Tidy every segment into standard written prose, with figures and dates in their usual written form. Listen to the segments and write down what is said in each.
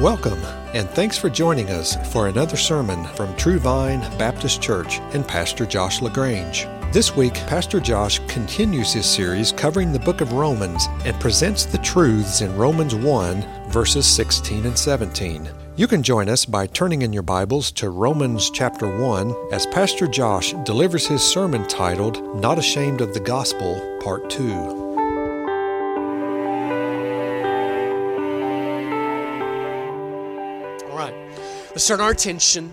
Welcome, and thanks for joining us for another sermon from True Vine Baptist Church and Pastor Josh LaGrange. This week, Pastor Josh continues his series covering the book of Romans and presents the truths in Romans 1, verses 16 and 17. You can join us by turning in your Bibles to Romans chapter 1 as Pastor Josh delivers his sermon titled, Not Ashamed of the Gospel, Part 2. Let's turn our attention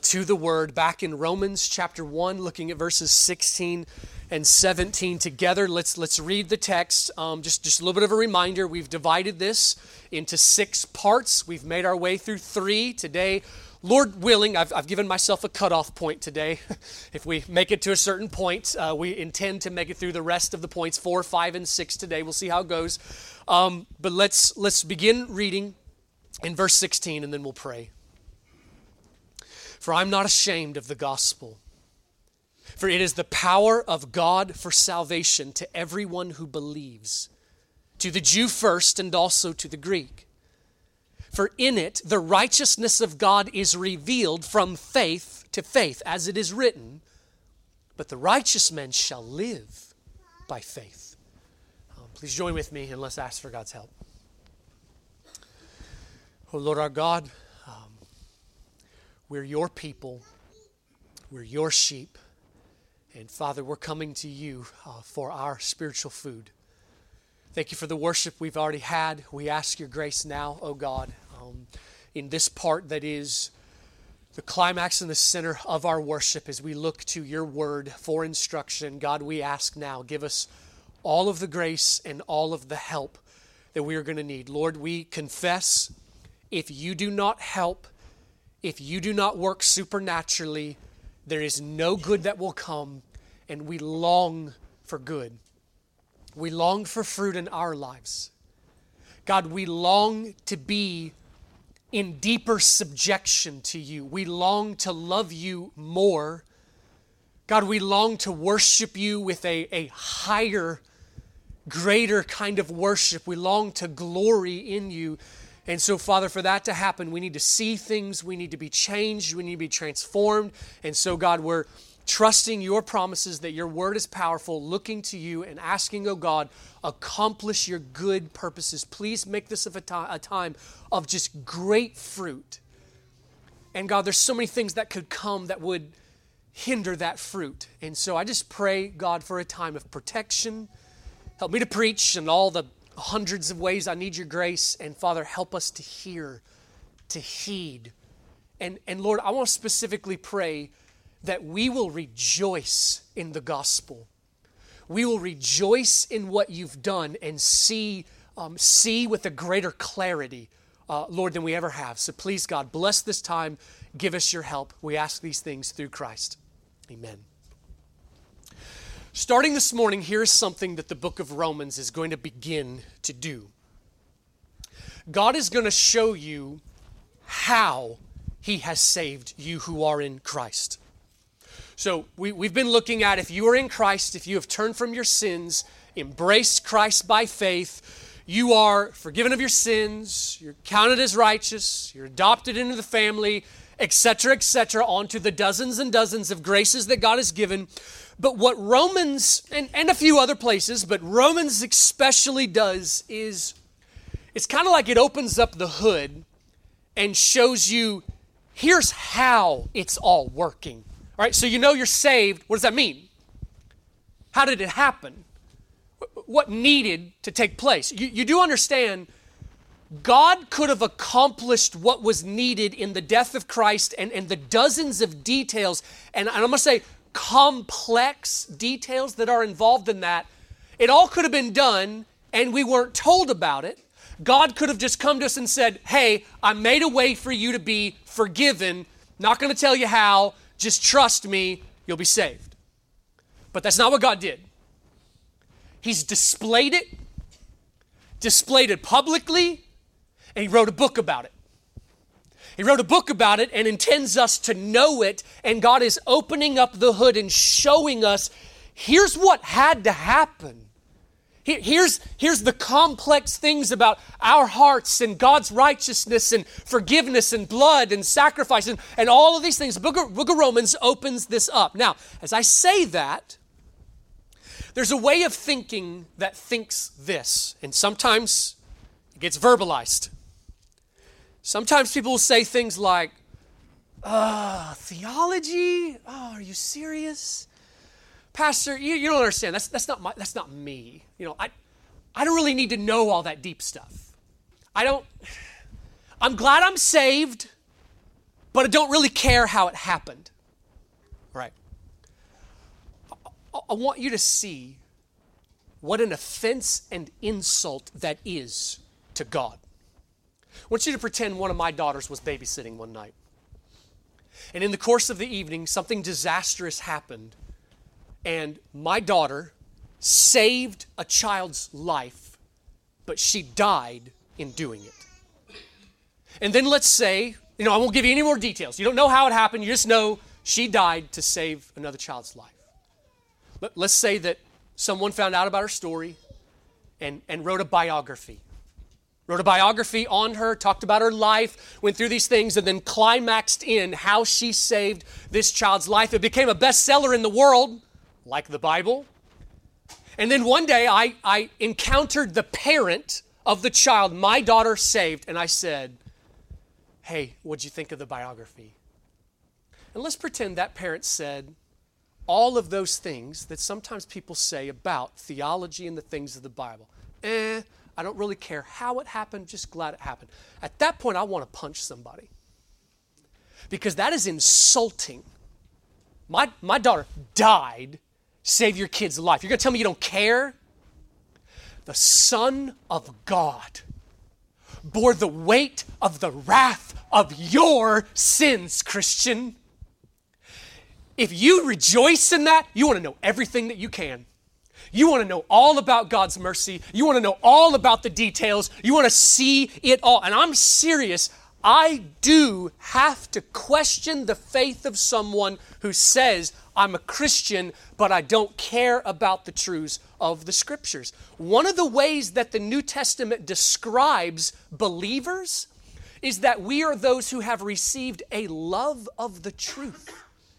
to the Word back in Romans chapter 1, looking at verses 16 and 17 together. Let's read the text. Just a little bit of a reminder. We've divided this into 6 parts. We've made our way through 3 today. Lord willing, I've given myself a cutoff point today. If we make it to a certain point, we intend to make it through the rest of the points, 4, 5, and 6 today. We'll see how it goes. But let's begin reading in verse 16, and then we'll pray. For I'm not ashamed of the gospel, for it is the power of God for salvation to everyone who believes, to the Jew first and also to the Greek. For in it the righteousness of God is revealed from faith to faith, as it is written, but the righteous man shall live by faith. Please join with me, and let's ask for God's help. Oh, Lord our God, we're your people, we're your sheep, and Father, we're coming to you for our spiritual food. Thank you for the worship we've already had. We ask your grace now, oh God, in this part that is the climax and the center of our worship as we look to your word for instruction. God, we ask now, give us all of the grace and all of the help that we are going to need. Lord, we confess, if you do not help, if you do not work supernaturally, there is no good that will come, and we long for good. We long for fruit in our lives. God, we long to be in deeper subjection to you. We long to love you more. God, we long to worship you with a higher, greater kind of worship. We long to glory in you. And so, Father, for that to happen, we need to see things, we need to be changed, we need to be transformed. And so, God, we're trusting your promises that your word is powerful, looking to you and asking, oh God, accomplish your good purposes. Please make this a time of just great fruit. And God, there's so many things that could come that would hinder that fruit. And so I just pray, God, for a time of protection. Help me to preach and all the hundreds of ways I need your grace, and Father, help us to hear, to heed. And Lord, I want to specifically pray that we will rejoice in the gospel. We will rejoice in what you've done and see with a greater clarity, Lord, than we ever have. So please, God, bless this time. Give us your help. We ask these things through Christ. Amen. Starting this morning, here's something that the book of Romans is going to begin to do. God is going to show you how he has saved you who are in Christ. So we've been looking at, if you are in Christ, if you have turned from your sins, embraced Christ by faith, you are forgiven of your sins, you're counted as righteous, you're adopted into the family, et cetera, onto the dozens and dozens of graces that God has given. But what Romans, and a few other places, but Romans especially does is, it's kind of like it opens up the hood and shows you, here's how it's all working. All right, so you know you're saved. What does that mean? How did it happen? What needed to take place? You do understand, God could have accomplished what was needed in the death of Christ and the dozens of details, and I'm going to say complex details that are involved in that. It all could have been done, and we weren't told about it. God could have just come to us and said, hey, I made a way for you to be forgiven. Not going to tell you how. Just trust me. You'll be saved. But that's not what God did. He's displayed it publicly, and he wrote a book about it. He wrote a book about it and intends us to know it, and God is opening up the hood and showing us, here's what had to happen. Here's the complex things about our hearts and God's righteousness and forgiveness and blood and sacrifice and all of these things. The book of Romans opens this up. Now, as I say that, there's a way of thinking that thinks this, and sometimes it gets verbalized. Sometimes people will say things like, theology? Oh, are you serious? Pastor, you don't understand. That's not me. You know, I don't really need to know all that deep stuff. I'm glad I'm saved, but I don't really care how it happened. Right. I want you to see what an offense and insult that is to God. I want you to pretend one of my daughters was babysitting one night. And in the course of the evening, something disastrous happened. And my daughter saved a child's life, but she died in doing it. And then let's say, you know, I won't give you any more details. You don't know how it happened. You just know she died to save another child's life. But let's say that someone found out about her story and wrote a biography on her, talked about her life, went through these things, and then climaxed in how she saved this child's life. It became a bestseller in the world, like the Bible. And then one day I encountered the parent of the child my daughter saved, and I said, hey, what'd you think of the biography? And let's pretend that parent said all of those things that sometimes people say about theology and the things of the Bible. I don't really care how it happened, just glad it happened. At that point, I want to punch somebody because that is insulting. My daughter died. Save your kid's life. You're going to tell me you don't care? The Son of God bore the weight of the wrath of your sins, Christian. If you rejoice in that, you want to know everything that you can. You want to know all about God's mercy. You want to know all about the details. You want to see it all. And I'm serious. I do have to question the faith of someone who says, I'm a Christian, but I don't care about the truths of the Scriptures. One of the ways that the New Testament describes believers is that we are those who have received a love of the truth,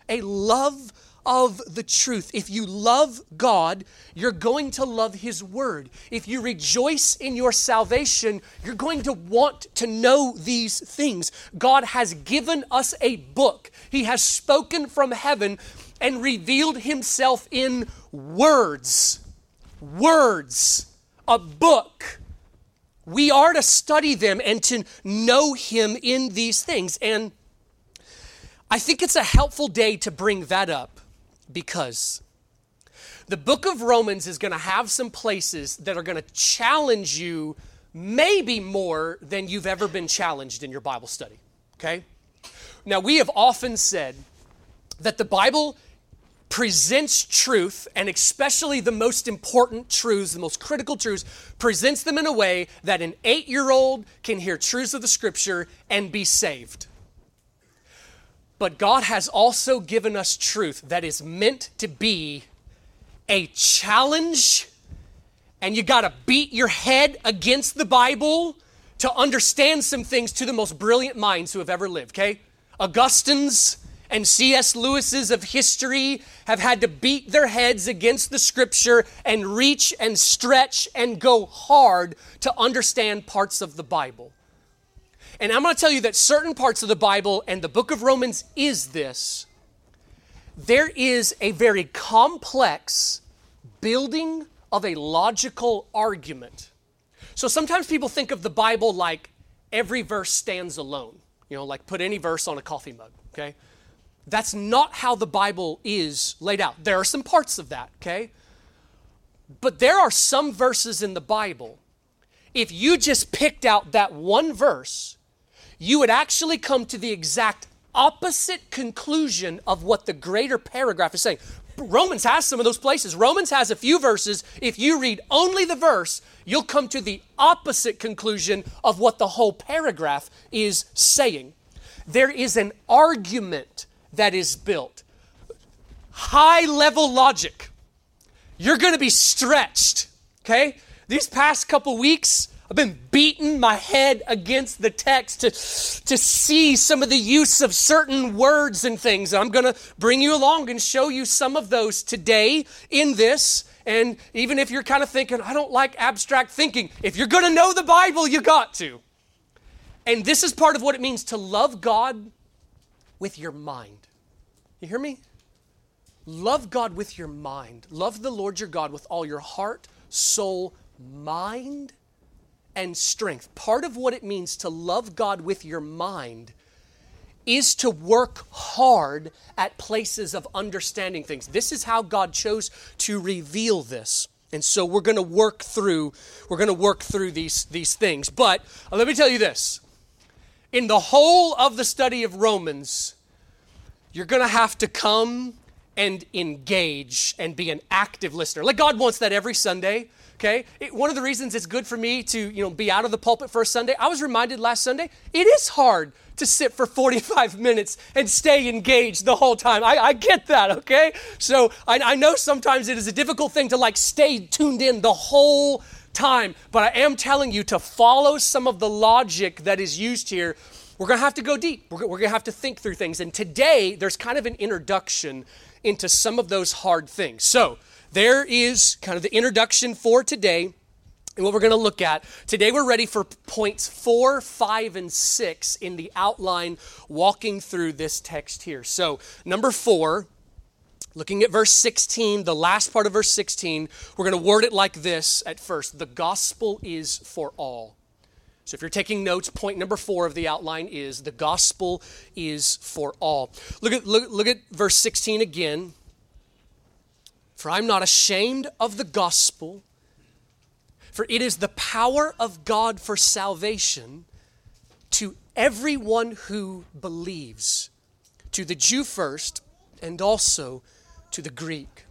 a love of the truth. If you love God, you're going to love His Word. If you rejoice in your salvation, you're going to want to know these things. God has given us a book. He has spoken from heaven and revealed Himself in words. Words. A book. We are to study them and to know Him in these things. And I think it's a helpful day to bring that up, because the book of Romans is going to have some places that are going to challenge you maybe more than you've ever been challenged in your Bible study, okay? Now, we have often said that the Bible presents truth, and especially the most important truths, the most critical truths, presents them in a way that an 8-year-old can hear truths of the Scripture and be saved. But God has also given us truth that is meant to be a challenge, and you got to beat your head against the Bible to understand some things to the most brilliant minds who have ever lived, okay? Augustine's and C.S. Lewis's of history have had to beat their heads against the Scripture and reach and stretch and go hard to understand parts of the Bible. And I'm going to tell you that certain parts of the Bible, and the book of Romans is this, there is a very complex building of a logical argument. So sometimes people think of the Bible like every verse stands alone. You know, like put any verse on a coffee mug, okay? That's not how the Bible is laid out. There are some parts of that, okay? But there are some verses in the Bible, if you just picked out that one verse, you would actually come to the exact opposite conclusion of what the greater paragraph is saying. Romans has some of those places. Romans has a few verses. If you read only the verse, you'll come to the opposite conclusion of what the whole paragraph is saying. There is an argument that is built. High-level logic. You're going to be stretched. okay? These past couple weeks, I've been beating my head against the text to see some of the use of certain words and things. I'm going to bring you along and show you some of those today in this. And even if you're kind of thinking, I don't like abstract thinking, if you're going to know the Bible, you got to. And this is part of what it means to love God with your mind. You hear me? Love God with your mind. Love the Lord your God with all your heart, soul, mind, and strength. Part of what it means to love God with your mind is to work hard at places of understanding things. This is how God chose to reveal this. And so we're going to work through these things. But let me tell you this. In the whole of the study of Romans, you're going to have to come and engage and be an active listener. Like God wants that every Sunday. Okay, one of the reasons it's good for me to be out of the pulpit for a Sunday, I was reminded last Sunday, it is hard to sit for 45 minutes and stay engaged the whole time. I get that, okay? So I know sometimes it is a difficult thing to stay tuned in the whole time, but I am telling you to follow some of the logic that is used here. We're going to have to go deep. We're going to have to think through things. And today, there's kind of an introduction into some of those hard things. So there is kind of the introduction for today and what we're going to look at. Today we're ready for points 4, 5, and 6 in the outline walking through this text here. So number 4, looking at verse 16, the last part of verse 16, we're going to word it like this at first. The gospel is for all. So if you're taking notes, point number 4 of the outline is the gospel is for all. Look at verse 16 again. For I'm not ashamed of the gospel, for it is the power of God for salvation to everyone who believes, to the Jew first and also to the Greek.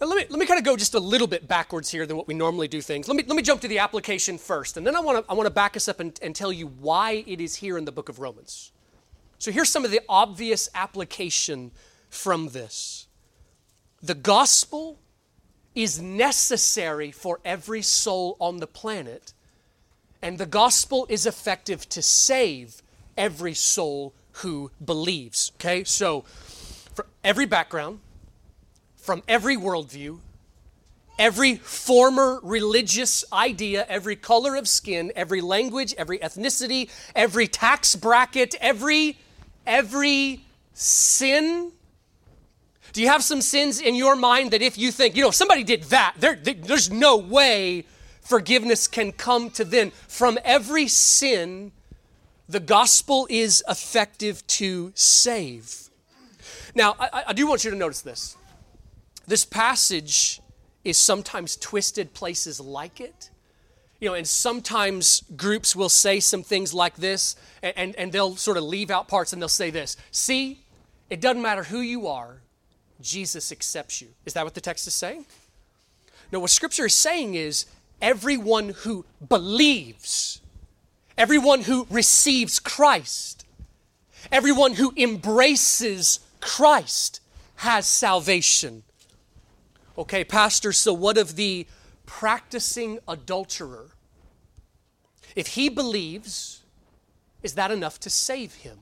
Now let me kind of go just a little bit backwards here than what we normally do things. Let me jump to the application first, and then I want to back us up and tell you why it is here in the book of Romans. So here's some of the obvious application from this. The gospel is necessary for every soul on the planet, and the gospel is effective to save every soul who believes. Okay, so for every background, from every worldview, every former religious idea, every color of skin, every language, every ethnicity, every tax bracket, every sin. Do you have some sins in your mind that if you think, if somebody did that, there's no way forgiveness can come to them? From every sin, the gospel is effective to save. Now, I do want you to notice this. This passage is sometimes twisted places like it. And sometimes groups will say some things like this, and they'll sort of leave out parts and they'll say this. See, it doesn't matter who you are. Jesus accepts you. Is that what the text is saying? No, what Scripture is saying is everyone who believes, everyone who receives Christ, everyone who embraces Christ has salvation. Okay, Pastor, so what of the practicing adulterer? If he believes, is that enough to save him?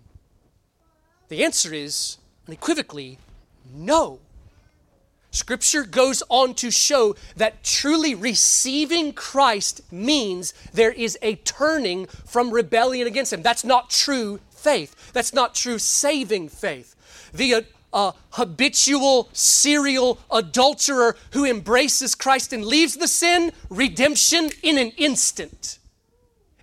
The answer is unequivocally no. Scripture goes on to show that truly receiving Christ means there is a turning from rebellion against him. That's not true faith. That's not true saving faith. The habitual serial adulterer who embraces Christ and leaves the sin, redemption in an instant.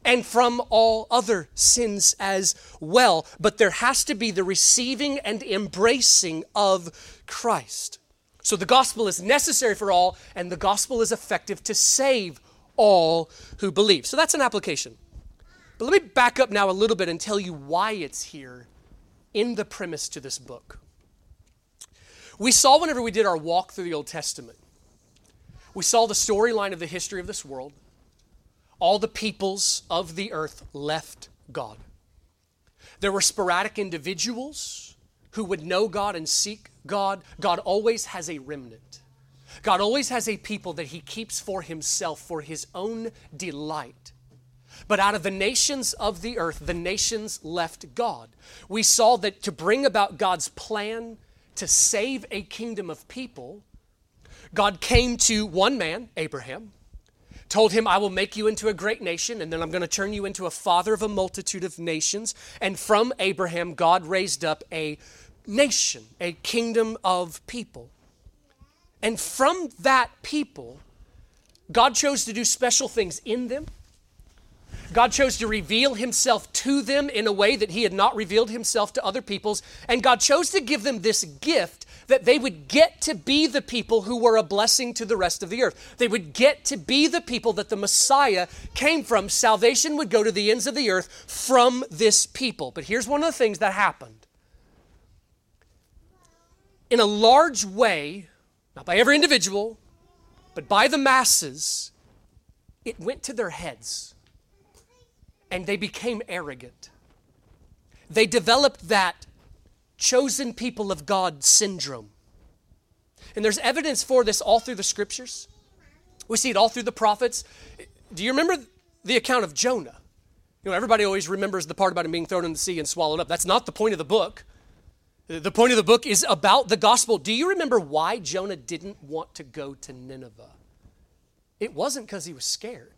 And from all other sins as well. But there has to be the receiving and embracing of Christ. So the gospel is necessary for all, and the gospel is effective to save all who believe. So that's an application. But let me back up now a little bit and tell you why it's here in the premise to this book. We saw whenever we did our walk through the Old Testament, we saw the storyline of the history of this world. All the peoples of the earth left God. There were sporadic individuals who would know God and seek God. God always has a remnant. God always has a people that he keeps for himself for his own delight. But out of the nations of the earth, the nations left God. We saw that to bring about God's plan to save a kingdom of people, God came to one man, Abraham, told him, I will make you into a great nation, and then I'm going to turn you into a father of a multitude of nations. And from Abraham, God raised up a nation, a kingdom of people. And from that people, God chose to do special things in them. God chose to reveal himself to them in a way that he had not revealed himself to other peoples. And God chose to give them this gift that they would get to be the people who were a blessing to the rest of the earth. They would get to be the people that the Messiah came from. Salvation would go to the ends of the earth from this people. But here's one of the things that happened. In a large way, not by every individual, but by the masses, it went to their heads. And they became arrogant. They developed that chosen people of God syndrome. And there's evidence for this all through the scriptures. We see it all through the prophets. Do you remember the account of Jonah? You know, everybody always remembers the part about him being thrown in the sea and swallowed up. That's not the point of the book. The point of the book is about the gospel. Do you remember why Jonah didn't want to go to Nineveh? It wasn't because he was scared.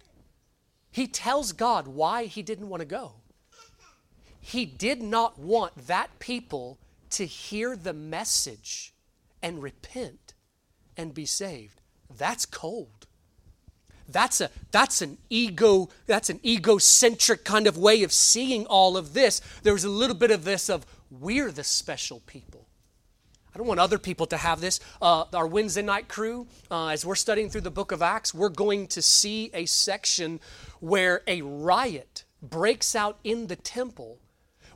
He tells God why he didn't want to go. He did not want that people to hear the message and repent and be saved. That's cold. That's an egocentric kind of way of seeing all of this. There was a little bit of this of we're the special people. I don't want other people to have this. Our Wednesday night crew, as we're studying through the book of Acts, we're going to see a section where a riot breaks out in the temple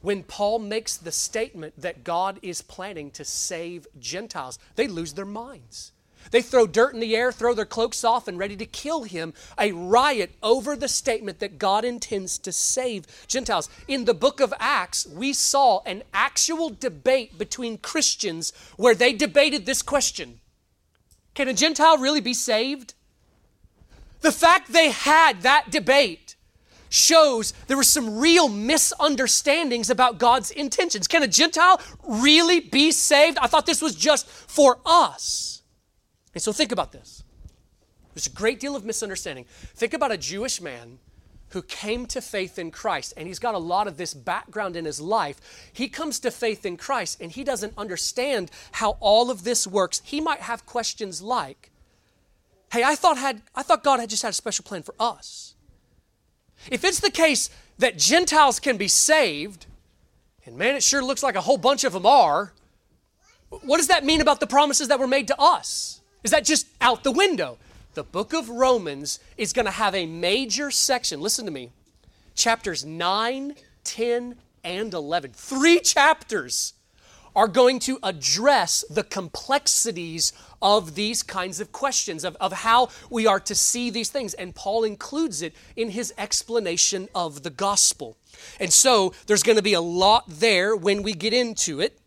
when Paul makes the statement that God is planning to save Gentiles. They lose their minds. They throw dirt in the air, throw their cloaks off, and ready to kill him. A riot over the statement that God intends to save Gentiles. In the book of Acts, we saw an actual debate between Christians where they debated this question. Can a Gentile really be saved? The fact they had that debate shows there were some real misunderstandings about God's intentions. Can a Gentile really be saved? I thought this was just for us. And so think about this. There's a great deal of misunderstanding. Think about a Jewish man who came to faith in Christ, and he's got a lot of this background in his life. He comes to faith in Christ, and he doesn't understand how all of this works. He might have questions like, hey, I thought God had just had a special plan for us. If it's the case that Gentiles can be saved, and man, it sure looks like a whole bunch of them are, what does that mean about the promises that were made to us? Is that just out the window? The book of Romans is going to have a major section. Listen to me. Chapters 9, 10, and 11. 3 chapters are going to address the complexities of these kinds of questions, of how we are to see these things. And Paul includes it in his explanation of the gospel. And so there's going to be a lot there when we get into it.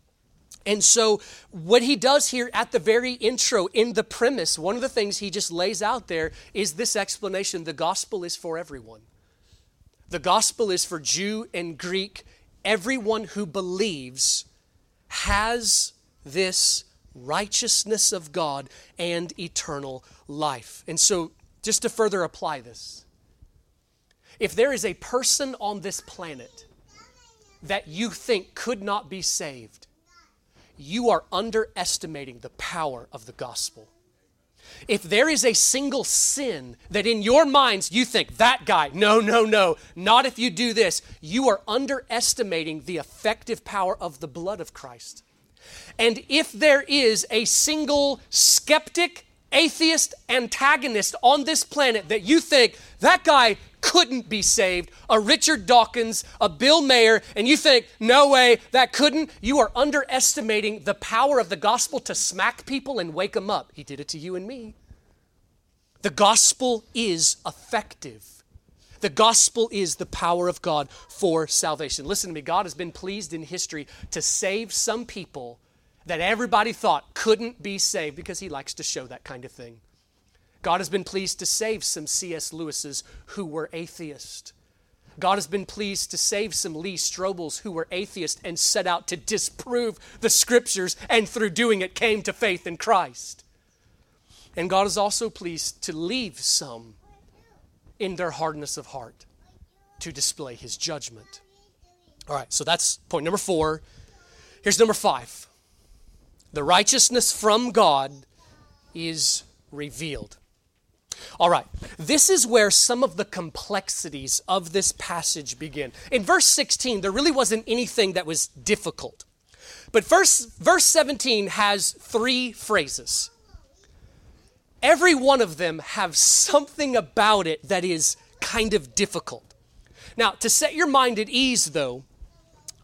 And so what he does here at the very intro, in the premise, one of the things he just lays out there is this explanation. The gospel is for everyone. The gospel is for Jew and Greek. Everyone who believes has this righteousness of God and eternal life. And so just to further apply this, if there is a person on this planet that you think could not be saved, you are underestimating the power of the gospel. If there is a single sin that in your minds you think, that guy, no, not if you do this, you are underestimating the effective power of the blood of Christ. And if there is a single skeptic, atheist, antagonist on this planet that you think, that guy couldn't be saved, a Richard Dawkins, a Bill Maher, and you think, no way, that couldn't, you are underestimating the power of the gospel to smack people and wake them up. He did it to you and me. The gospel is effective. The gospel is the power of God for salvation. Listen to me, God has been pleased in history to save some people that everybody thought couldn't be saved, because he likes to show that kind of thing. God has been pleased to save some C.S. Lewis's who were atheists. God has been pleased to save some Lee Strobels who were atheists and set out to disprove the scriptures, and through doing it came to faith in Christ. And God is also pleased to leave some in their hardness of heart to display his judgment. All right, so that's point number 4. Here's number 5. The righteousness from God is revealed. All right, this is where some of the complexities of this passage begin. In verse 16, there really wasn't anything that was difficult. But verse 17 has 3 phrases. Every one of them have something about it that is kind of difficult. Now, to set your mind at ease, though,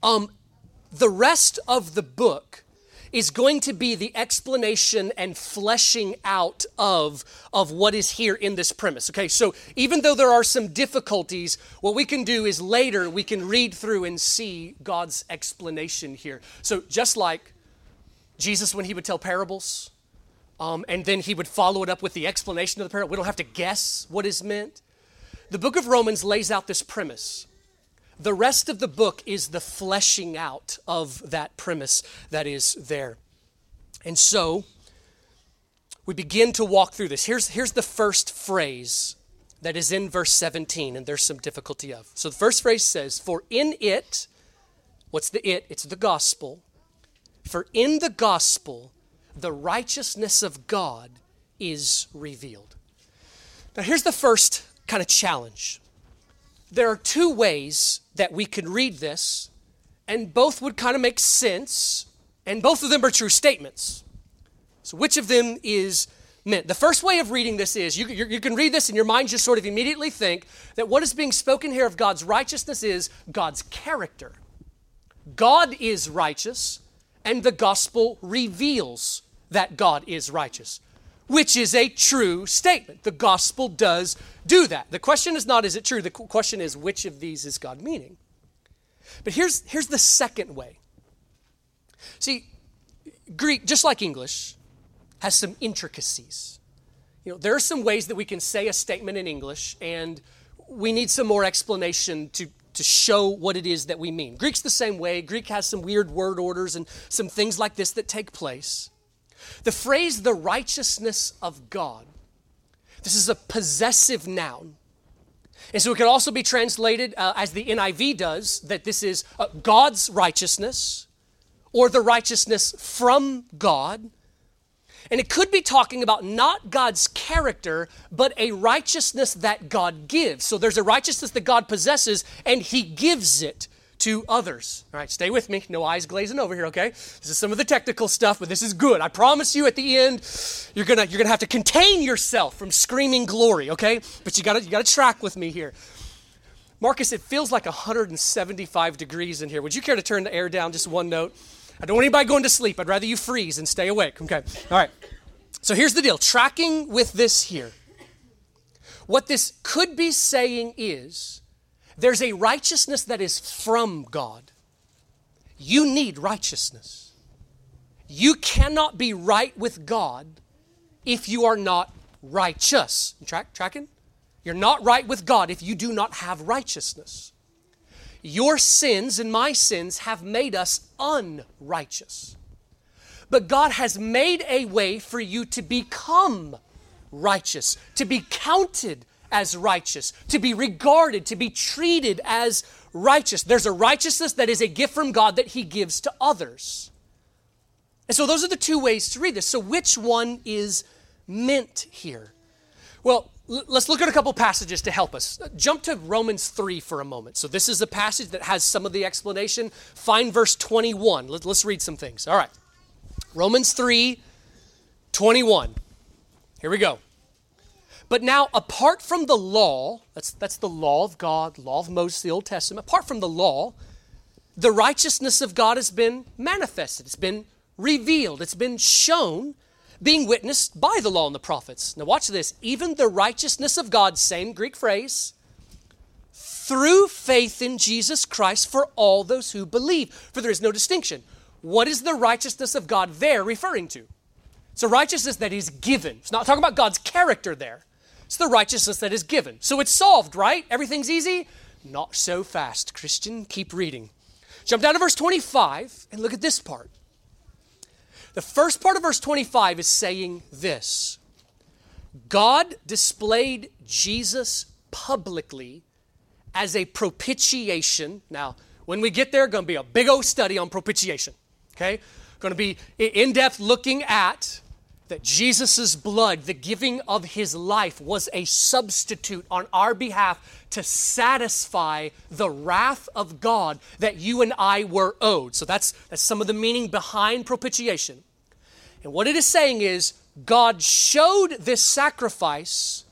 the rest of the book is going to be the explanation and fleshing out of what is here in this premise. Okay, so even though there are some difficulties, what we can do is later we can read through and see God's explanation here. So just like Jesus when he would tell parables, and then he would follow it up with the explanation of the parable, we don't have to guess what is meant. The book of Romans lays out this premise. The rest of the book is the fleshing out of that premise that is there. And so we begin to walk through this. Here's the first phrase that is in verse 17, and there's some difficulty of. So the first phrase says, for in it, what's the it? It's the gospel. For in the gospel, the righteousness of God is revealed. Now here's the first kind of challenge. There are 2 ways that we can read this, and both would kind of make sense, and both of them are true statements. So which of them is meant? The first way of reading this is, you can read this and your mind just sort of immediately think that what is being spoken here of God's righteousness is God's character. God is righteous, and the gospel reveals that God is righteous, which is a true statement. The gospel does do that. The question is not, is it true? The question is, which of these is God meaning? But here's the second way. See, Greek, just like English, has some intricacies. You know, there are some ways that we can say a statement in English, and we need some more explanation to show what it is that we mean. Greek's the same way. Greek has some weird word orders and some things like this that take place. The phrase, the righteousness of God, this is a possessive noun. And so it can also be translated as the NIV does, that this is God's righteousness, or the righteousness from God. And it could be talking about not God's character, but a righteousness that God gives. So there's a righteousness that God possesses, and he gives it to others. All right, stay with me. No eyes glazing over here, okay? This is some of the technical stuff, but this is good. I promise you at the end, you're gonna have to contain yourself from screaming glory, okay? But you gotta track with me here. Marcus, it feels like 175 degrees in here. Would you care to turn the air down just one note? I don't want anybody going to sleep. I'd rather you freeze and stay awake, okay? All right, so here's the deal. Tracking with this here. What this could be saying is, there's a righteousness that is from God. You need righteousness. You cannot be right with God if you are not righteous. You tracking? You're not right with God if you do not have righteousness. Your sins and my sins have made us unrighteous. But God has made a way for you to become righteous, to be counted as righteous, to be regarded, to be treated as righteous. There's a righteousness that is a gift from God that he gives to others. And so those are the 2 ways to read this. So which one is meant here? Well, let's look at a couple passages to help us. Jump to Romans 3 for a moment. So this is a passage that has some of the explanation. Find verse 21. Let's read some things. All right. Romans 3, 21. Here we go. But now, apart from the law, that's the law of God, law of Moses, the Old Testament, apart from the law, the righteousness of God has been manifested. It's been revealed. It's been shown, being witnessed by the law and the prophets. Now watch this. Even the righteousness of God, same Greek phrase, through faith in Jesus Christ for all those who believe. For there is no distinction. What is the righteousness of God there referring to? It's a righteousness that is given. It's not talking about God's character there. It's the righteousness that is given. So it's solved, right? Everything's easy? Not so fast, Christian. Keep reading. Jump down to verse 25 and look at this part. The first part of verse 25 is saying this: God displayed Jesus publicly as a propitiation. Now, when we get there, going to be a big old study on propitiation, okay? Going to be in-depth looking at that Jesus' blood, the giving of his life, was a substitute on our behalf to satisfy the wrath of God that you and I were owed. So that's some of the meaning behind propitiation. And what it is saying is God showed this sacrifice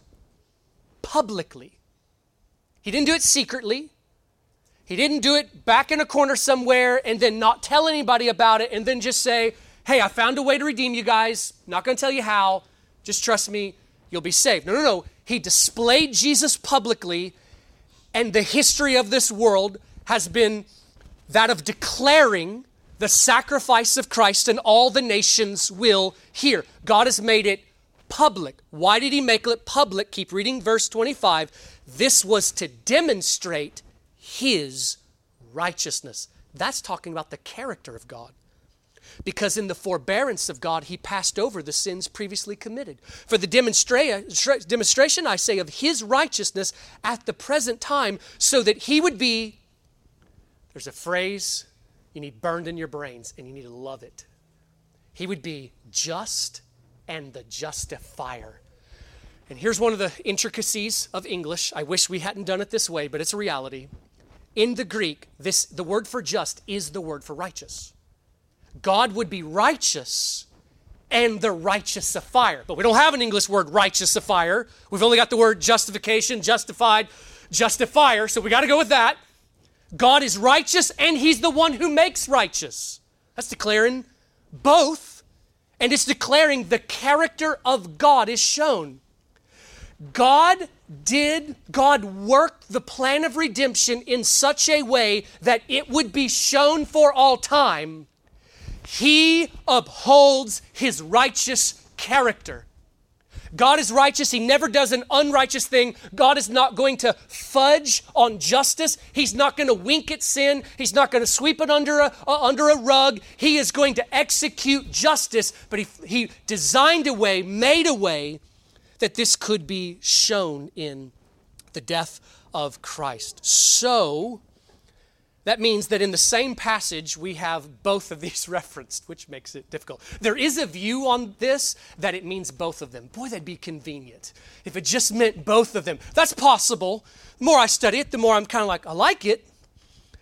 publicly. He didn't do it secretly. He didn't do it back in a corner somewhere and then not tell anybody about it and then just say, hey, I found a way to redeem you guys. Not going to tell you how. Just trust me, you'll be saved. No. He displayed Jesus publicly, and the history of this world has been that of declaring the sacrifice of Christ, and all the nations will hear. God has made it public. Why did he make it public? Keep reading verse 25. This was to demonstrate his righteousness. That's talking about the character of God. Because in the forbearance of God, he passed over the sins previously committed. For the demonstration, I say, of his righteousness at the present time, so that he would be, there's a phrase you need burned in your brains, and you need to love it. He would be just and the justifier. And here's one of the intricacies of English. I wish we hadn't done it this way, but it's a reality. In the Greek, the word for just is the word for righteous. God would be righteous and the righteousifier. But we don't have an English word, righteousifier. We've only got the word justification, justified, justifier. So we got to go with that. God is righteous and he's the one who makes righteous. That's declaring both. And it's declaring the character of God is shown. God worked the plan of redemption in such a way that it would be shown for all time. He upholds his righteous character. God is righteous. He never does an unrighteous thing. God is not going to fudge on justice. He's not going to wink at sin. He's not going to sweep it under a rug. He is going to execute justice, but he designed a way, made a way that this could be shown in the death of Christ. So that means that in the same passage, we have both of these referenced, which makes it difficult. There is a view on this that it means both of them. Boy, that'd be convenient if it just meant both of them. That's possible. The more I study it, the more I'm kind of like, I like it.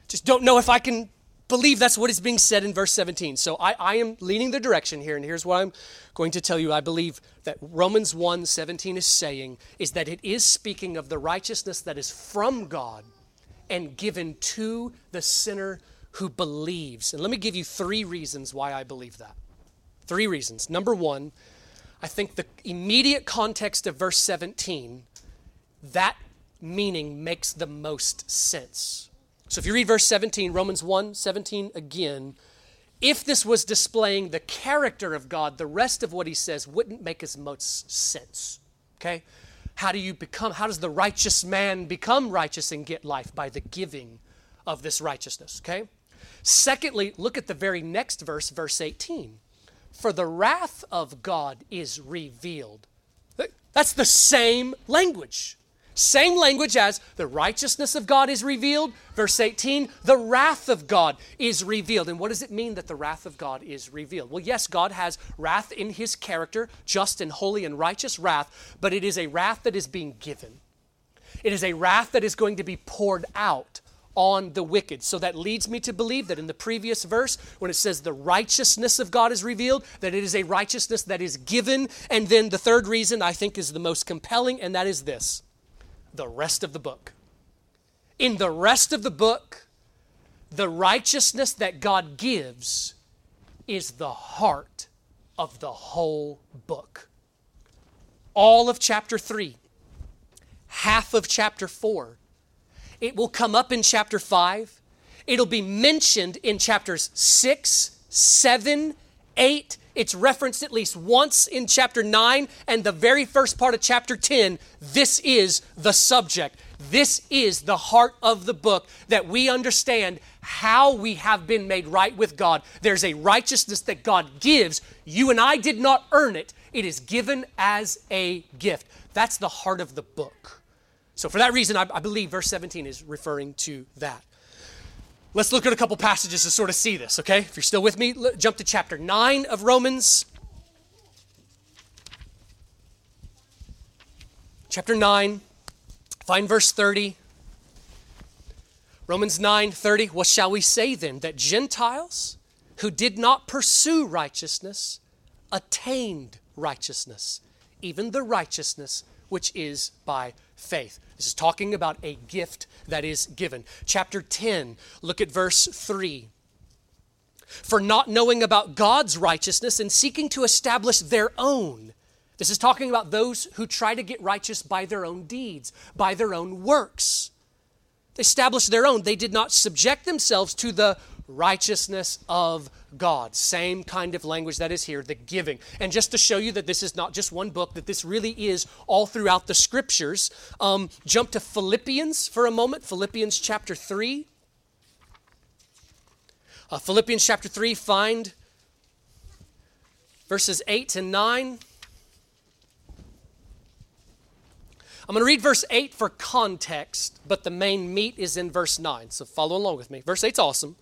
Just don't know if I can believe that's what is being said in verse 17. So I am leaning the direction here, and here's what I'm going to tell you. I believe that Romans 1:17 is saying is that it is speaking of the righteousness that is from God and given to the sinner who believes. And let me give you three reasons why I believe that. Three reasons. Number one, I think the immediate context of verse 17, that meaning makes the most sense. So if you read verse 17, Romans 1:17 again, if this was displaying the character of God, the rest of what he says wouldn't make as much sense, okay? How does the righteous man become righteous and get life? By the giving of this righteousness, okay? Secondly, look at the very next verse, verse 18. For the wrath of God is revealed. That's the same language. Same language as the righteousness of God is revealed. Verse 18, the wrath of God is revealed. And what does it mean that the wrath of God is revealed? Well, yes, God has wrath in his character, just and holy and righteous wrath, but it is a wrath that is being given. It is a wrath that is going to be poured out on the wicked. So that leads me to believe that in the previous verse, when it says the righteousness of God is revealed, that it is a righteousness that is given. And then the third reason I think is the most compelling, and that is this: the rest of the book. In the rest of the book, the righteousness that God gives is the heart of the whole book. All of chapter 3, half of chapter 4. It will come up in chapter 5. It'll be mentioned in chapters 6, 7, 8. It's referenced at least once in chapter 9 and the very first part of chapter 10. This is the subject. This is the heart of the book, that we understand how we have been made right with God. There's a righteousness that God gives. You and I did not earn it. It is given as a gift. That's the heart of the book. So for that reason, I believe verse 17 is referring to that. Let's look at a couple passages to sort of see this, okay? If you're still with me, jump to chapter 9 of Romans. Chapter 9, find verse 30. Romans 9:30. What shall we say then? That Gentiles who did not pursue righteousness attained righteousness, even the righteousness which is by faith. This is talking about a gift that is given. Chapter 10, look at verse 3. For not knowing about God's righteousness and seeking to establish their own. This is talking about those who try to get righteous by their own deeds, by their own works. They established their own. They did not subject themselves to the righteousness of God. Same kind of language that is here, the giving. And just to show you that this is not just one book, that this really is all throughout the scriptures, jump to Philippians for a moment. Philippians chapter 3. Philippians chapter 3, find verses 8 to 9. I'm going to read verse 8 for context, but the main meat is in verse 9, so follow along with me. Verse 8's awesome.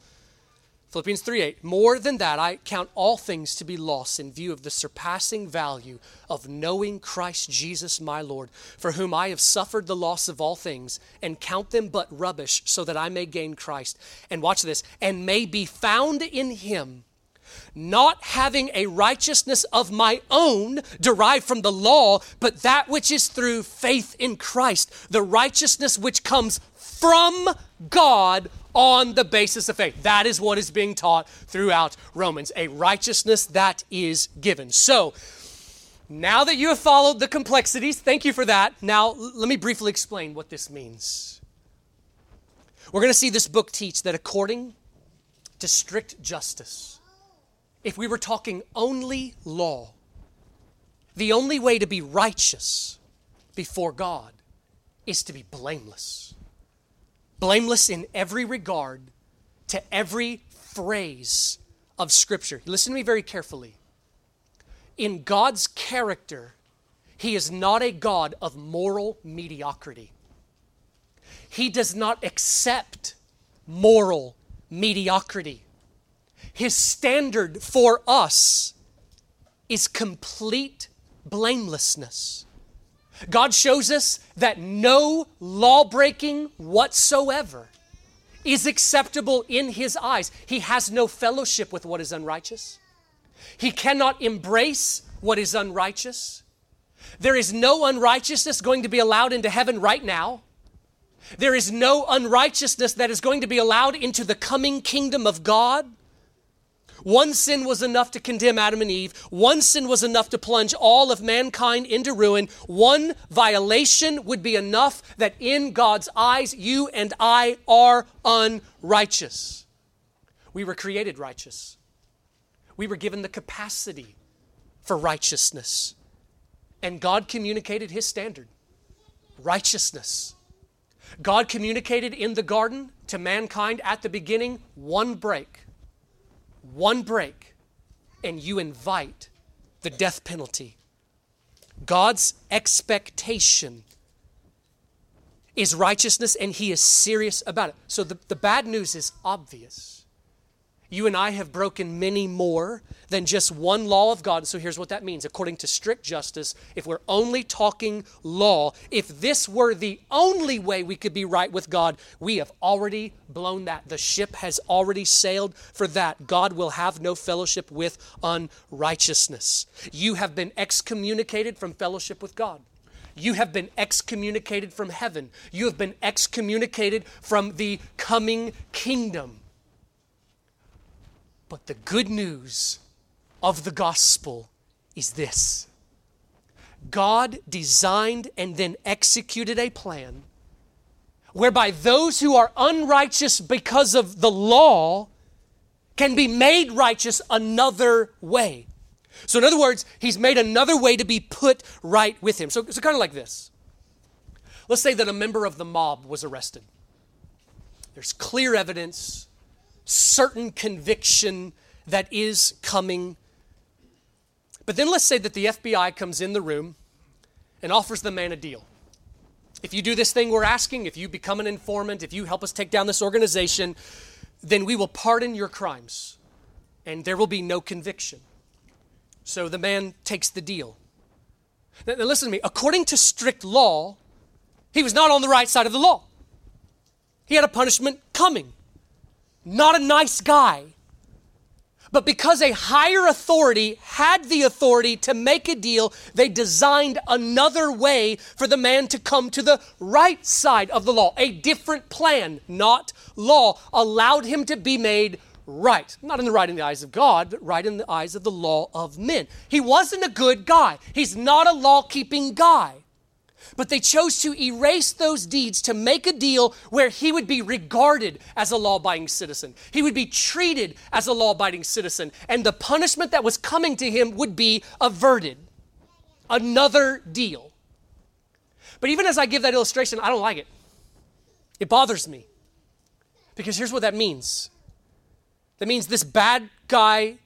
Philippians 3:8, more than that, I count all things to be lost in view of the surpassing value of knowing Christ Jesus my Lord, for whom I have suffered the loss of all things and count them but rubbish so that I may gain Christ. And watch this, and may be found in him, not having a righteousness of my own derived from the law, but that which is through faith in Christ, the righteousness which comes from God on the basis of faith. That is what is being taught throughout Romans, a righteousness that is given. So now that you have followed the complexities, thank you for that. Now let me briefly explain what this means. We're going to see this book teach that according to strict justice, if we were talking only law, the only way to be righteous before God is to be blameless. Blameless in every regard to every phrase of Scripture. Listen to me very carefully. In God's character, He is not a God of moral mediocrity. He does not accept moral mediocrity. His standard for us is complete blamelessness. God shows us that no law-breaking whatsoever is acceptable in His eyes. He has no fellowship with what is unrighteous. He cannot embrace what is unrighteous. There is no unrighteousness going to be allowed into heaven right now. There is no unrighteousness that is going to be allowed into the coming kingdom of God. One sin was enough to condemn Adam and Eve. One sin was enough to plunge all of mankind into ruin. One violation would be enough that in God's eyes, you and I are unrighteous. We were created righteous. We were given the capacity for righteousness. And God communicated His standard, righteousness. God communicated in the garden to mankind at the beginning, one break, and you invite the death penalty. God's expectation is righteousness, and He is serious about it. So the bad news is obvious. You and I have broken many more than just one law of God. So here's what that means. According to strict justice, if we're only talking law, if this were the only way we could be right with God, we have already blown that. The ship has already sailed for that. God will have no fellowship with unrighteousness. You have been excommunicated from fellowship with God. You have been excommunicated from heaven. You have been excommunicated from the coming kingdom. But the good news of the gospel is this. God designed and then executed a plan whereby those who are unrighteous because of the law can be made righteous another way. So in other words, he's made another way to be put right with him. So kind of like this. Let's say that a member of the mob was arrested. There's clear evidence, certain conviction that is coming. But then let's say that the FBI comes in the room and offers the man a deal. If you do this thing we're asking, if you become an informant, if you help us take down this organization, then we will pardon your crimes and there will be no conviction. So the man takes the deal. Now listen to me. According to strict law, he was not on the right side of the law. He had a punishment coming. Not a nice guy. But because a higher authority had the authority to make a deal, they designed another way for the man to come to the right side of the law. A different plan, not law, allowed him to be made right. Not in the right in the eyes of God, but right in the eyes of the law of men. He wasn't a good guy. He's not a law-keeping guy. But they chose to erase those deeds to make a deal where he would be regarded as a law-abiding citizen. He would be treated as a law-abiding citizen, and the punishment that was coming to him would be averted. Another deal. But even as I give that illustration, I don't like it. It bothers me. Because here's what that means. That means this bad guy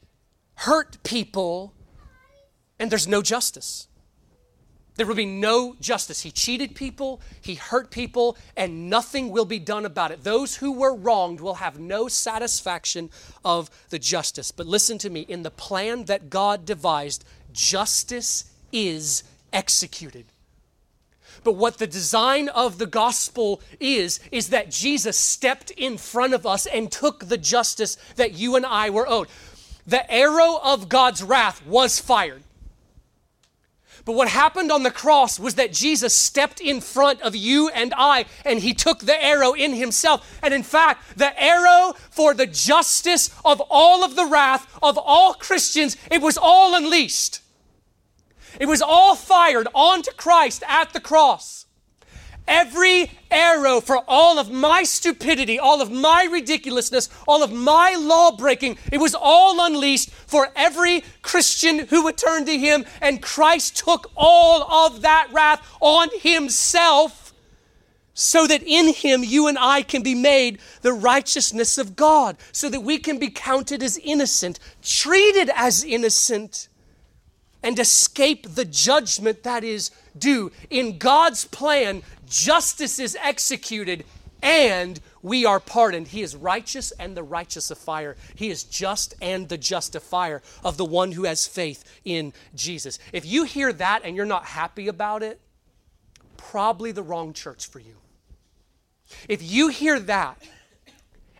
hurt people, and there's no justice. There will be no justice. He cheated people, he hurt people, and nothing will be done about it. Those who were wronged will have no satisfaction of the justice. But listen to me, in the plan that God devised, justice is executed. But what the design of the gospel is that Jesus stepped in front of us and took the justice that you and I were owed. The arrow of God's wrath was fired. But what happened on the cross was that Jesus stepped in front of you and I, and he took the arrow in himself. And in fact, the arrow for the justice of all of the wrath of all Christians, it was all unleashed. It was all fired onto Christ at the cross. Every arrow for all of my stupidity, all of my ridiculousness, all of my law breaking, it was all unleashed for every Christian who would turn to him, and Christ took all of that wrath on himself so that in him you and I can be made the righteousness of God, so that we can be counted as innocent, treated as innocent, and escape the judgment that is due. In God's plan, justice is executed and we are pardoned. He is righteous and the righteousifier. He is just and the justifier of the one who has faith in Jesus. If you hear that and you're not happy about it, probably the wrong church for you. If you hear that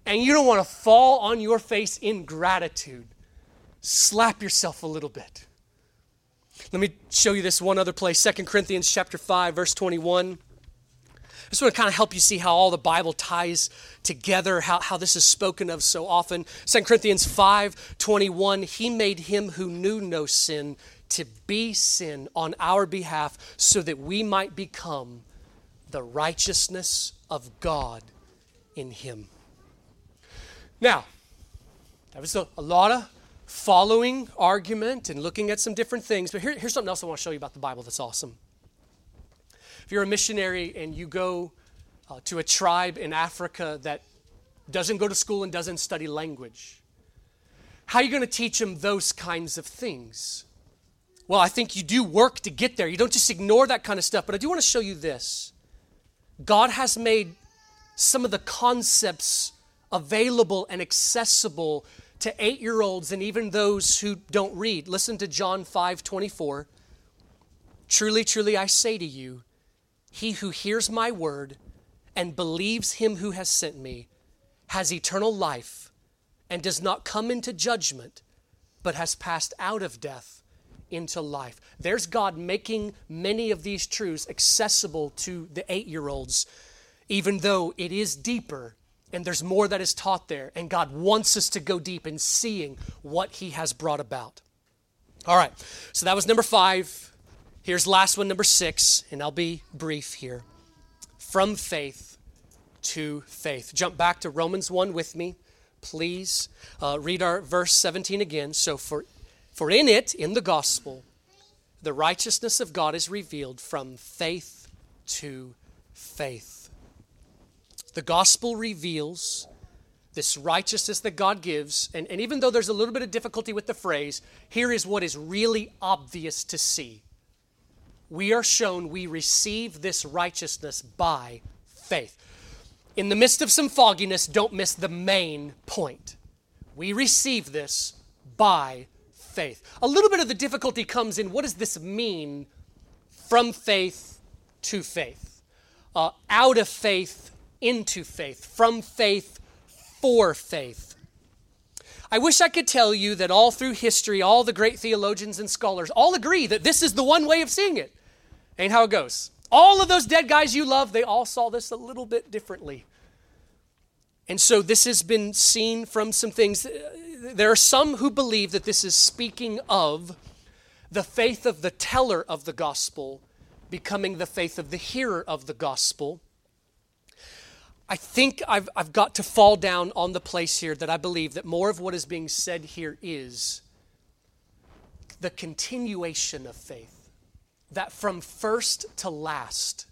and you don't want to fall on your face in gratitude, slap yourself a little bit. Let me show you this one other place, 2 Corinthians chapter 5, verse 21. I just want to kind of help you see how all the Bible ties together, how this is spoken of so often. 2 Corinthians 5, 21, he made him who knew no sin to be sin on our behalf so that we might become the righteousness of God in him. Now, that was a lot of following argument and looking at some different things. But here's something else I want to show you about the Bible that's awesome. If you're a missionary and you go to a tribe in Africa that doesn't go to school and doesn't study language, how are you going to teach them those kinds of things? Well, I think you do work to get there. You don't just ignore that kind of stuff. But I do want to show you this. God has made some of the concepts available and accessible to 8-year-olds and even those who don't read. Listen to John 5:24. Truly, truly, I say to you, he who hears my word and believes him who has sent me has eternal life and does not come into judgment, but has passed out of death into life. There's God making many of these truths accessible to the 8-year-olds, even though it is deeper. And there's more that is taught there. And God wants us to go deep in seeing what he has brought about. All right, so that was number 5. Here's last one, number 6. And I'll be brief here. From faith to faith. Jump back to Romans 1 with me. please read our verse 17 again. So for in it, in the gospel, the righteousness of God is revealed from faith to faith. The gospel reveals this righteousness that God gives. And even though there's a little bit of difficulty with the phrase, here is what is really obvious to see. We are shown we receive this righteousness by faith. In the midst of some fogginess, don't miss the main point. We receive this by faith. A little bit of the difficulty comes in, what does this mean from faith to faith? Out of faith into faith, from faith for faith. I wish I could tell you that all through history, all the great theologians and scholars all agree that this is the one way of seeing it. Ain't how it goes. All of those dead guys you love, they all saw this a little bit differently. And so this has been seen from some things. There are some who believe that this is speaking of the faith of the teller of the gospel becoming the faith of the hearer of the gospel. I think I've got to fall down on the place here that I believe that more of what is being said here is the continuation of faith. That from first to last,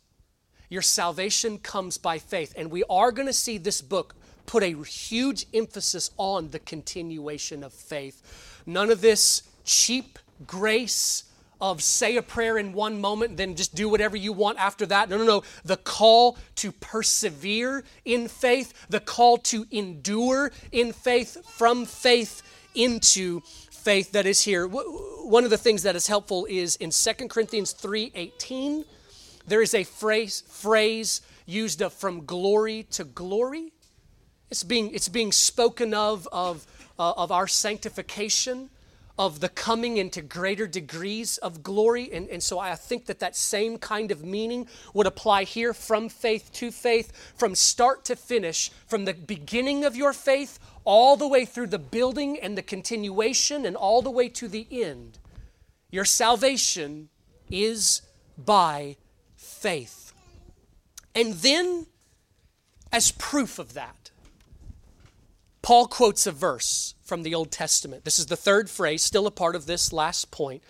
your salvation comes by faith. And we are going to see this book put a huge emphasis on the continuation of faith. None of this cheap grace of say a prayer in one moment, then just do whatever you want after that. No. The call to persevere in faith, the call to endure in faith, from faith into faith that is here. One of the things that is helpful is in 2 Corinthians 3:18, there is a phrase used of from glory to glory. It's being spoken of our sanctification, of the coming into greater degrees of glory. And so I think that same kind of meaning would apply here, from faith to faith, from start to finish, from the beginning of your faith all the way through the building and the continuation and all the way to the end. Your salvation is by faith. And then, as proof of that, Paul quotes a verse from the Old Testament. This is the third phrase, still a part of this last point.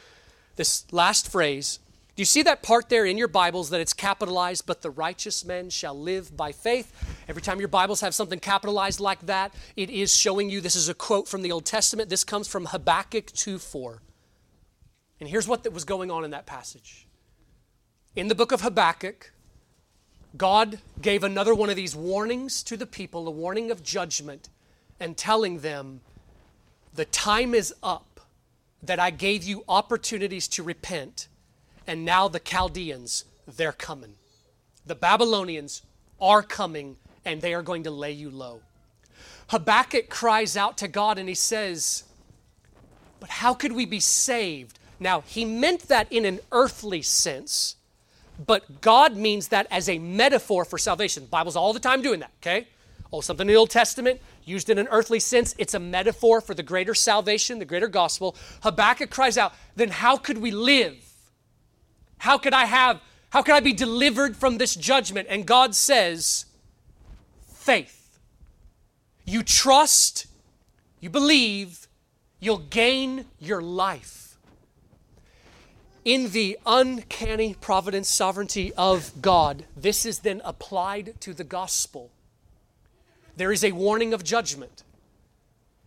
This last phrase. Do you see that part there in your Bibles that it's capitalized, but the righteous man shall live by faith? Every time your Bibles have something capitalized like that, it is showing you this is a quote from the Old Testament. This comes from Habakkuk 2:4. And here's what was going on in that passage. In the book of Habakkuk, God gave another one of these warnings to the people, a warning of judgment, and telling them, the time is up that I gave you opportunities to repent, and now the Chaldeans, they're coming. The Babylonians are coming, and they are going to lay you low. Habakkuk cries out to God, and he says, but how could we be saved? Now, he meant that in an earthly sense, but God means that as a metaphor for salvation. The Bible's all the time doing that, okay? Oh, something in the Old Testament, used in an earthly sense, it's a metaphor for the greater salvation, the greater gospel. Habakkuk cries out, then how could we live? How could I be delivered from this judgment? And God says, faith. You trust, you believe, you'll gain your life. In the uncanny providence, sovereignty of God, this is then applied to the gospel. There is a warning of judgment.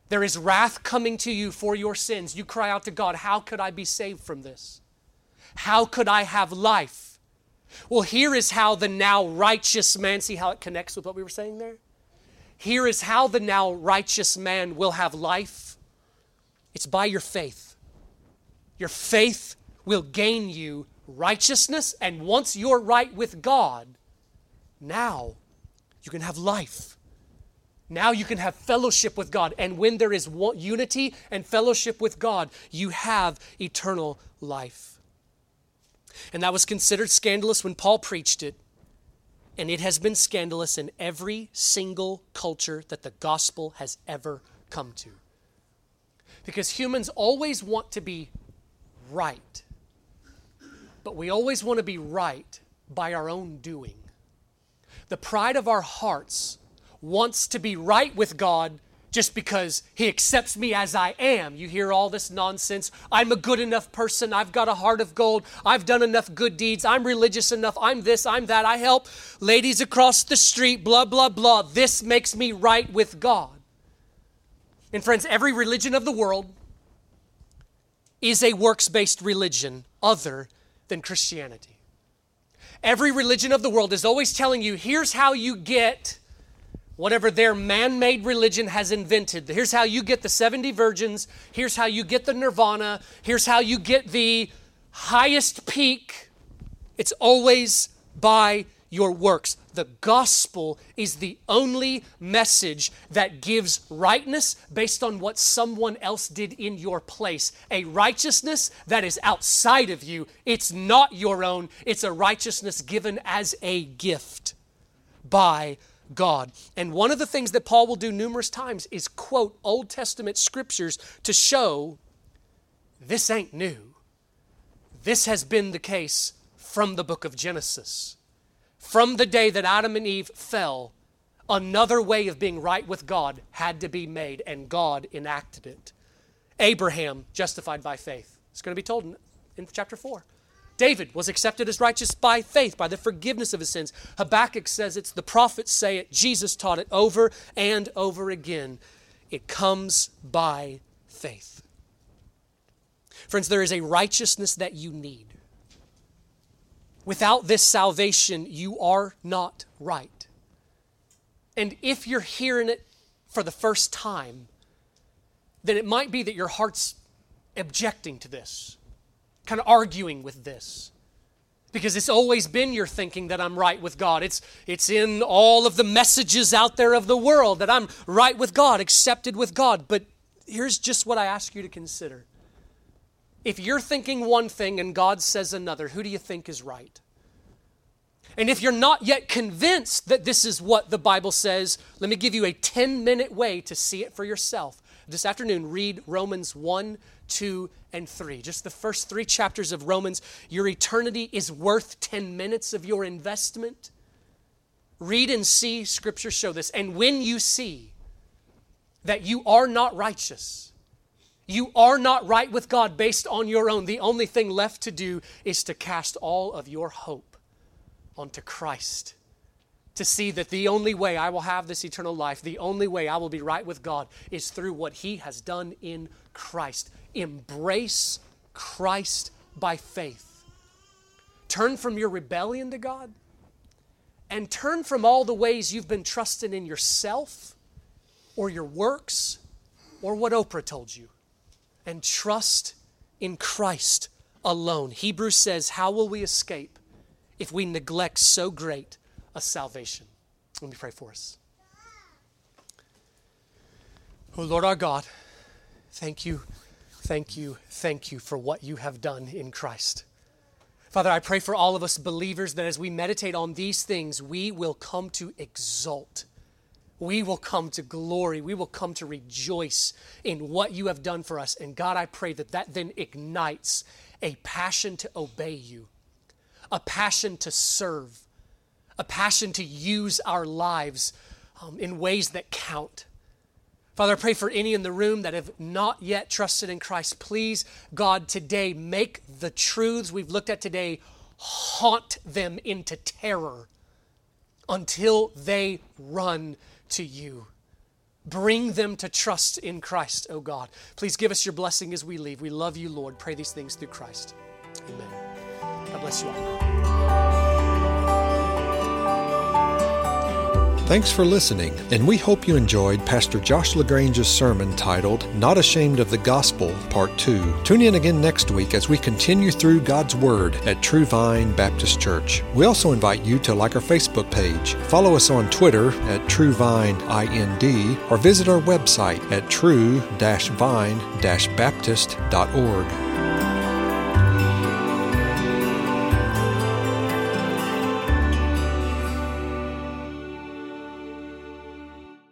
There is wrath coming to you for your sins. You cry out to God, how could I be saved from this? How could I have life? Well, here is how the now righteous man, see how it connects with what we were saying there? Here is how the now righteous man will have life. It's by your faith. Your faith will gain you righteousness, and once you're right with God, now you can have life. Now you can have fellowship with God. And when there is unity and fellowship with God, you have eternal life. And that was considered scandalous when Paul preached it. And it has been scandalous in every single culture that the gospel has ever come to. Because humans always want to be right. But we always want to be right by our own doing. The pride of our hearts wants to be right with God just because he accepts me as I am. You hear all this nonsense. I'm a good enough person. I've got a heart of gold. I've done enough good deeds. I'm religious enough. I'm this, I'm that. I help ladies across the street, blah, blah, blah. This makes me right with God. And friends, every religion of the world is a works-based religion other than Christianity. Every religion of the world is always telling you, here's how you get whatever their man-made religion has invented. Here's how you get the 70 virgins. Here's how you get the nirvana. Here's how you get the highest peak. It's always by your works. The gospel is the only message that gives rightness based on what someone else did in your place. A righteousness that is outside of you. It's not your own. It's a righteousness given as a gift by God. And one of the things that Paul will do numerous times is quote Old Testament scriptures to show this ain't new. This has been the case from the book of Genesis. From the day that Adam and Eve fell, another way of being right with God had to be made, and God enacted it. Abraham, justified by faith. It's going to be told in chapter 4. David was accepted as righteous by faith, by the forgiveness of his sins. Habakkuk says it's the prophets say it. Jesus taught it over and over again. It comes by faith. Friends, there is a righteousness that you need. Without this salvation, you are not right. And if you're hearing it for the first time, then it might be that your heart's objecting to this, kind of arguing with this, because it's always been your thinking that I'm right with God. It's in all of the messages out there of the world that I'm right with God, accepted with God. But here's just what I ask you to consider. If you're thinking one thing and God says another, who do you think is right? And if you're not yet convinced that this is what the Bible says, let me give you a 10-minute way to see it for yourself. This afternoon, read Romans 1, 2, and 3. Just the first 3 chapters of Romans. Your eternity is worth 10 minutes of your investment. Read and see. Scripture show this. And when you see that you are not righteous, you are not right with God based on your own, the only thing left to do is to cast all of your hope onto Christ, to see that the only way I will have this eternal life, the only way I will be right with God is through what He has done in Christ. Embrace Christ by faith. Turn from your rebellion to God and turn from all the ways you've been trusting in yourself or your works or what Oprah told you. And trust in Christ alone. Hebrews says, how will we escape if we neglect so great a salvation? Let me pray for us. Oh Lord our God, thank you for what you have done in Christ. Father, I pray for all of us believers that as we meditate on these things, we will come to exult. We will come to glory. We will come to rejoice in what you have done for us. And God, I pray that that then ignites a passion to obey you, a passion to serve, a passion to use our lives in ways that count. Father, I pray for any in the room that have not yet trusted in Christ. Please, God, today make the truths we've looked at today haunt them into terror until they run to you. Bring them to trust in Christ, oh God. Please give us your blessing as we leave. We love you, Lord. Pray these things through Christ. Amen. God bless you all. Thanks for listening, and we hope you enjoyed Pastor Josh LaGrange's sermon titled Not Ashamed of the Gospel, Part 2. Tune in again next week as we continue through God's Word at True Vine Baptist Church. We also invite you to like our Facebook page, follow us on Twitter at TrueVineIND, or visit our website at true-vine-baptist.org.